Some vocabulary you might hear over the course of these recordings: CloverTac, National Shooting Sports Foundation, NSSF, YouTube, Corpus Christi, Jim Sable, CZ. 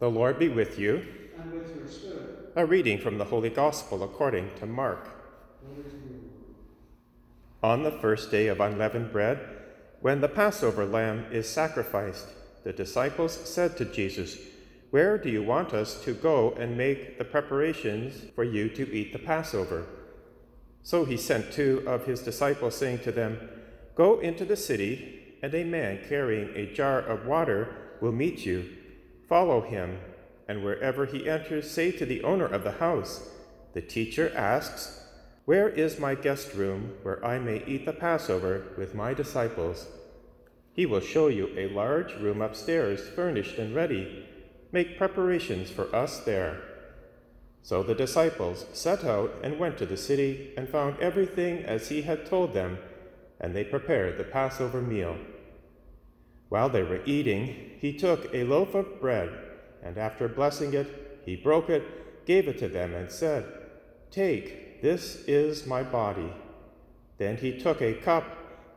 The Lord be with you. And with your spirit. A reading from the Holy Gospel according to Mark. Glory to you. On the first day of unleavened bread, when the Passover lamb is sacrificed, the disciples said to Jesus, "Where do you want us to go and make the preparations for you to eat the Passover?" So he sent two of his disciples, saying to them, "Go into the city, and a man carrying a jar of water will meet you. Follow him, and wherever he enters, say to the owner of the house, 'The teacher asks, where is my guest room where I may eat the Passover with my disciples?' He will show you a large room upstairs, furnished and ready. Make preparations for us there." So the disciples set out and went to the city and found everything as he had told them, and they prepared the Passover meal. While they were eating, he took a loaf of bread, and after blessing it, he broke it, gave it to them, and said, "Take, this is my body." Then he took a cup,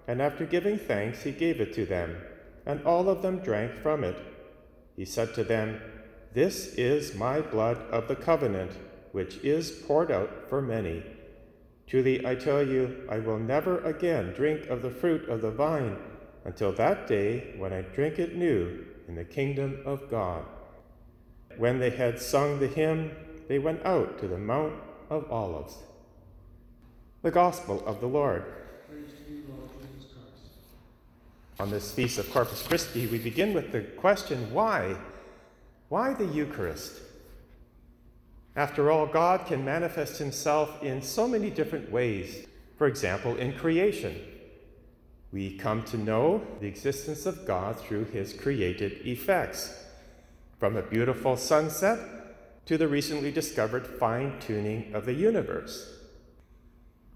and after giving thanks, he gave it to them, and all of them drank from it. He said to them, "This is my blood of the covenant, which is poured out for many. Truly I tell you, I will never again drink of the fruit of the vine until that day when I drink it new in the kingdom of God." When they had sung the hymn, they went out to the Mount of Olives. The Gospel of the Lord. Praise to you, Lord Jesus Christ. On this feast of Corpus Christi, we begin with the question, why? Why the Eucharist? After all, God can manifest himself in so many different ways. For example, in creation. We come to know the existence of God through his created effects, from a beautiful sunset to the recently discovered fine-tuning of the universe.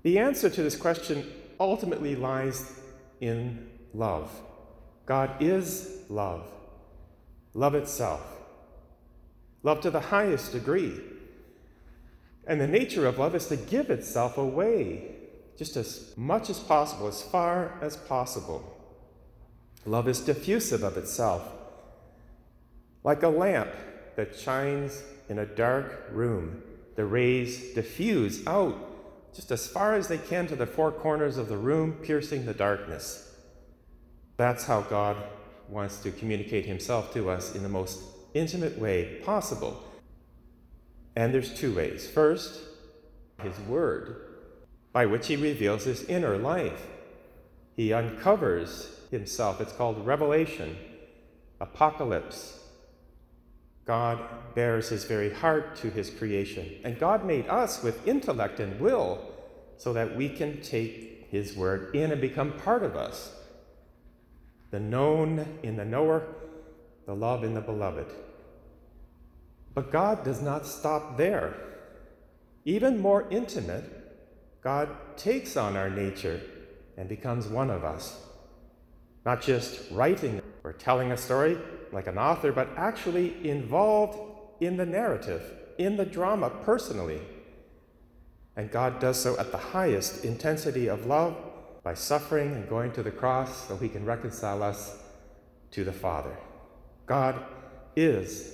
The answer to this question ultimately lies in love. God is love, love itself, love to the highest degree. And the nature of love is to give itself away, just as much as possible, as far as possible. Love is diffusive of itself, like a lamp that shines in a dark room. The rays diffuse out just as far as they can to the four corners of the room, piercing the darkness. That's how God wants to communicate himself to us in the most intimate way possible. And there's two ways. First, his word, by which he reveals his inner life. He uncovers himself. It's called revelation, apocalypse. God bears his very heart to his creation. And God made us with intellect and will so that we can take his word in and become part of us. The known in the knower, the love in the beloved. But God does not stop there. Even more intimate, God takes on our nature and becomes one of us. Not just writing or telling a story like an author, but actually involved in the narrative, in the drama personally. And God does so at the highest intensity of love by suffering and going to the cross so he can reconcile us to the Father. God is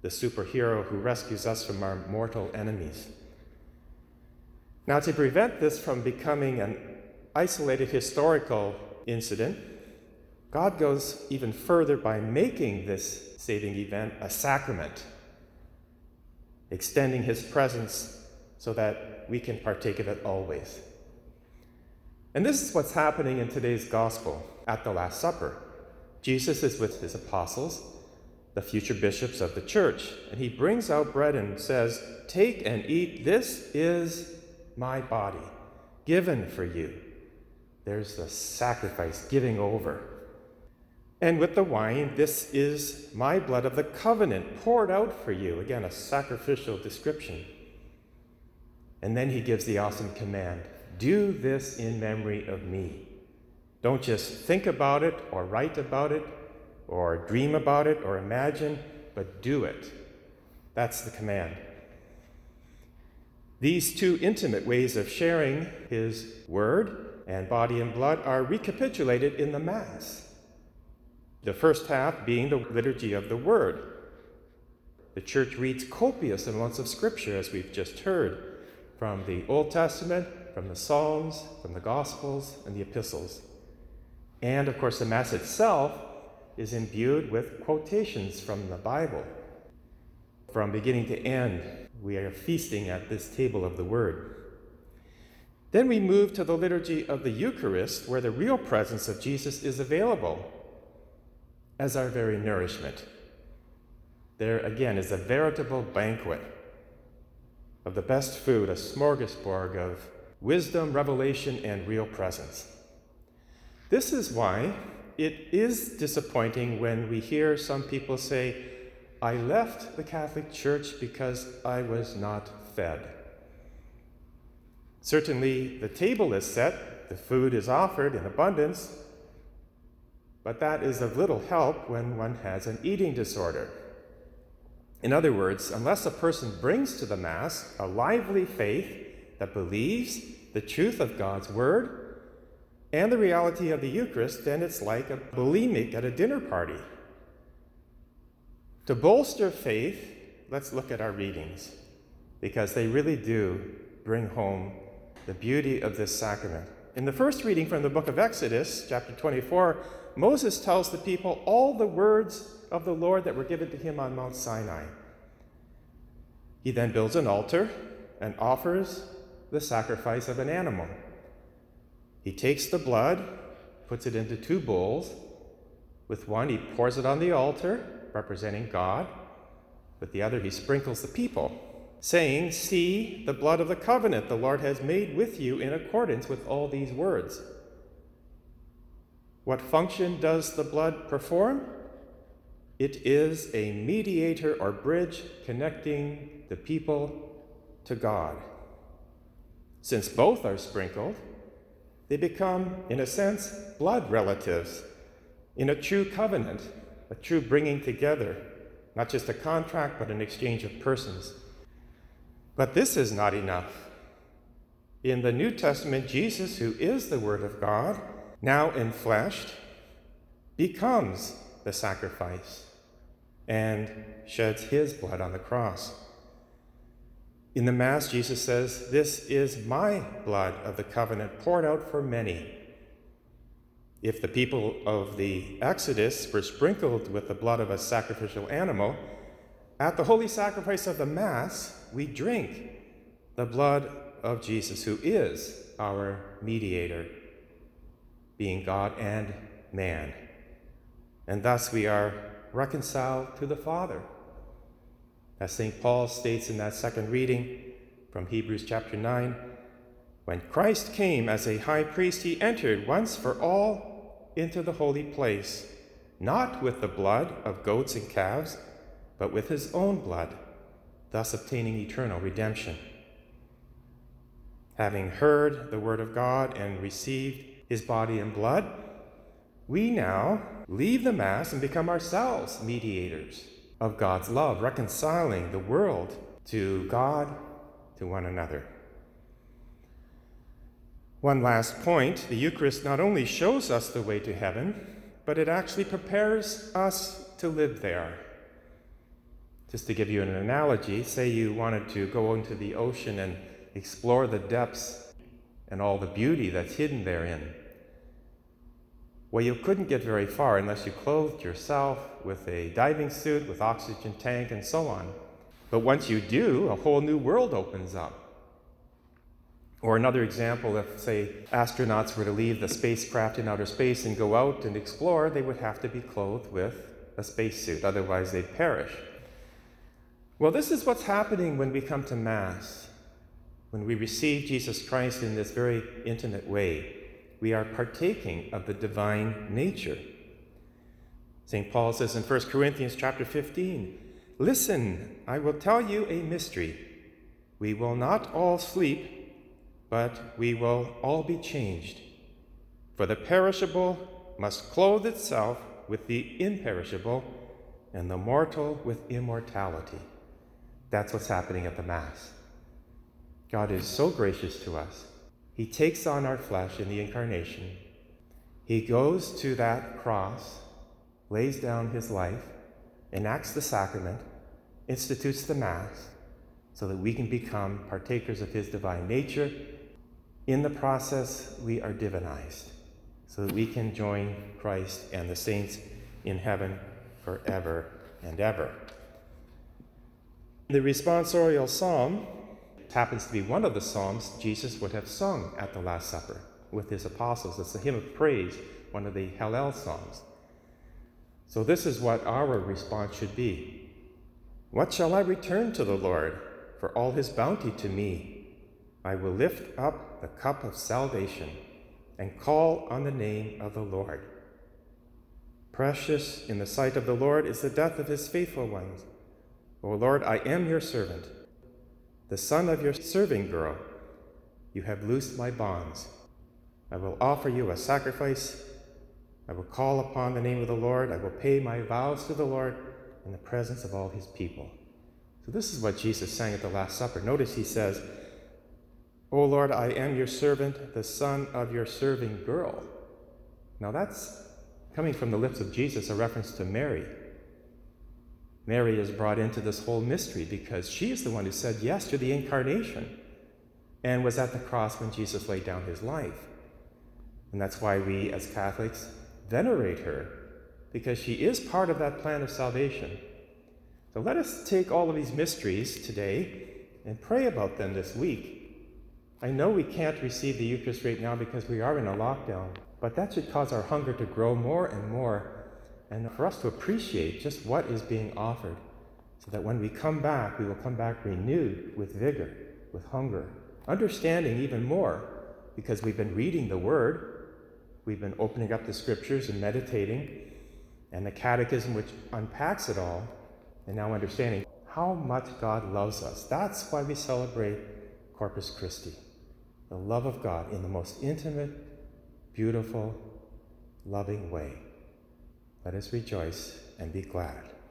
the superhero who rescues us from our mortal enemies. Now, to prevent this from becoming an isolated historical incident, God goes even further by making this saving event a sacrament, extending his presence so that we can partake of it always. And this is what's happening in today's gospel at the Last Supper. Jesus is with his apostles, the future bishops of the church, and he brings out bread and says, "Take and eat, this is my body, given for you." There's the sacrifice, giving over. And with the wine, "This is my blood of the covenant, poured out for you." Again, a sacrificial description. And then he gives the awesome command, "Do this in memory of me." Don't just think about it or write about it or dream about it or imagine, but do it. That's the command. These two intimate ways of sharing his word and body and blood are recapitulated in the Mass. The first half being the liturgy of the word, The church reads copious amounts of scripture, as we've just heard, from the Old Testament, from the Psalms, from the Gospels, and the Epistles. And, of course, the Mass itself is imbued with quotations from the Bible. From beginning to end, we are feasting at this table of the Word. Then we move to the liturgy of the Eucharist, where the real presence of Jesus is available as our very nourishment. There, again, is a veritable banquet of the best food, a smorgasbord of wisdom, revelation, and real presence. This is why it is disappointing when we hear some people say, "I left the Catholic Church because I was not fed." Certainly, the table is set, the food is offered in abundance, but that is of little help when one has an eating disorder. In other words, unless a person brings to the Mass a lively faith that believes the truth of God's Word and the reality of the Eucharist, then it's like a bulimic at a dinner party. To bolster faith, let's look at our readings, because they really do bring home the beauty of this sacrament. In the first reading from the book of Exodus, chapter 24, Moses tells the people all the words of the Lord that were given to him on Mount Sinai. He then builds an altar and offers the sacrifice of an animal. He takes the blood, puts it into two bowls. With one, he pours it on the altar, representing God. With the other, he sprinkles the people, saying, "See the blood of the covenant the Lord has made with you in accordance with all these words." What function does the blood perform? It is a mediator or bridge connecting the people to God. Since both are sprinkled, they become, in a sense, blood relatives in a true covenant, a true bringing together, not just a contract, but an exchange of persons. But this is not enough. In the New Testament, Jesus, who is the Word of God, now enfleshed, becomes the sacrifice and sheds his blood on the cross. In the Mass, Jesus says, "This is my blood of the covenant poured out for many." If the people of the Exodus were sprinkled with the blood of a sacrificial animal, at the holy sacrifice of the Mass, we drink the blood of Jesus, who is our mediator, being God and man. And thus we are reconciled to the Father. As St. Paul states in that second reading from Hebrews chapter 9, "When Christ came as a high priest, he entered once for all into the holy place, not with the blood of goats and calves, but with his own blood, thus obtaining eternal redemption. Having heard the word of God and received his body and blood, we now leave the Mass and become ourselves mediators of God's love, reconciling the world to God, to one another." One last point: the Eucharist not only shows us the way to heaven, but it actually prepares us to live there. Just to give you an analogy, say you wanted to go into the ocean and explore the depths and all the beauty that's hidden therein. Well, you couldn't get very far unless you clothed yourself with a diving suit, with oxygen tank, and so on. But once you do, a whole new world opens up. Or another example, if, say, astronauts were to leave the spacecraft in outer space and go out and explore, they would have to be clothed with a spacesuit, otherwise they'd perish. Well, this is what's happening when we come to Mass. When we receive Jesus Christ in this very intimate way, we are partaking of the divine nature. St. Paul says in 1 Corinthians chapter 15, "Listen, I will tell you a mystery. We will not all sleep, but we will all be changed. For the perishable must clothe itself with the imperishable, and the mortal with immortality." That's what's happening at the Mass. God is so gracious to us. He takes on our flesh in the Incarnation. He goes to that cross, lays down his life, enacts the sacrament, institutes the Mass so that we can become partakers of his divine nature. In the process, we are divinized so that we can join Christ and the saints in heaven forever and ever. The responsorial psalm happens to be one of the psalms Jesus would have sung at the Last Supper with his apostles. It's a hymn of praise, one of the Hallel psalms. So this is what our response should be. What shall I return to the Lord for all his bounty to me? I will lift up the cup of salvation and call on the name of the Lord. Precious in the sight of the Lord is the death of his faithful ones. O Lord, I am your servant, the son of your serving girl. You have loosed my bonds. I will offer you a sacrifice. I will call upon the name of the Lord. I will pay my vows to the Lord in the presence of all his people. So this is what Jesus sang at the Last Supper. Notice he says, O Lord, I am your servant, the son of your serving girl. Now that's coming from the lips of Jesus, a reference to Mary. Mary is brought into this whole mystery because she is the one who said yes to the incarnation and was at the cross when Jesus laid down his life. And that's why we as Catholics venerate her, because she is part of that plan of salvation. So let us take all of these mysteries today and pray about them this week. I know we can't receive the Eucharist right now because we are in a lockdown, but that should cause our hunger to grow more and more, and for us to appreciate just what is being offered, so that when we come back, we will come back renewed with vigor, with hunger, understanding even more, because we've been reading the Word, we've been opening up the Scriptures and meditating, and the Catechism, which unpacks it all, and now understanding how much God loves us. That's why we celebrate Corpus Christi, the love of God in the most intimate, beautiful, loving way. Let us rejoice and be glad.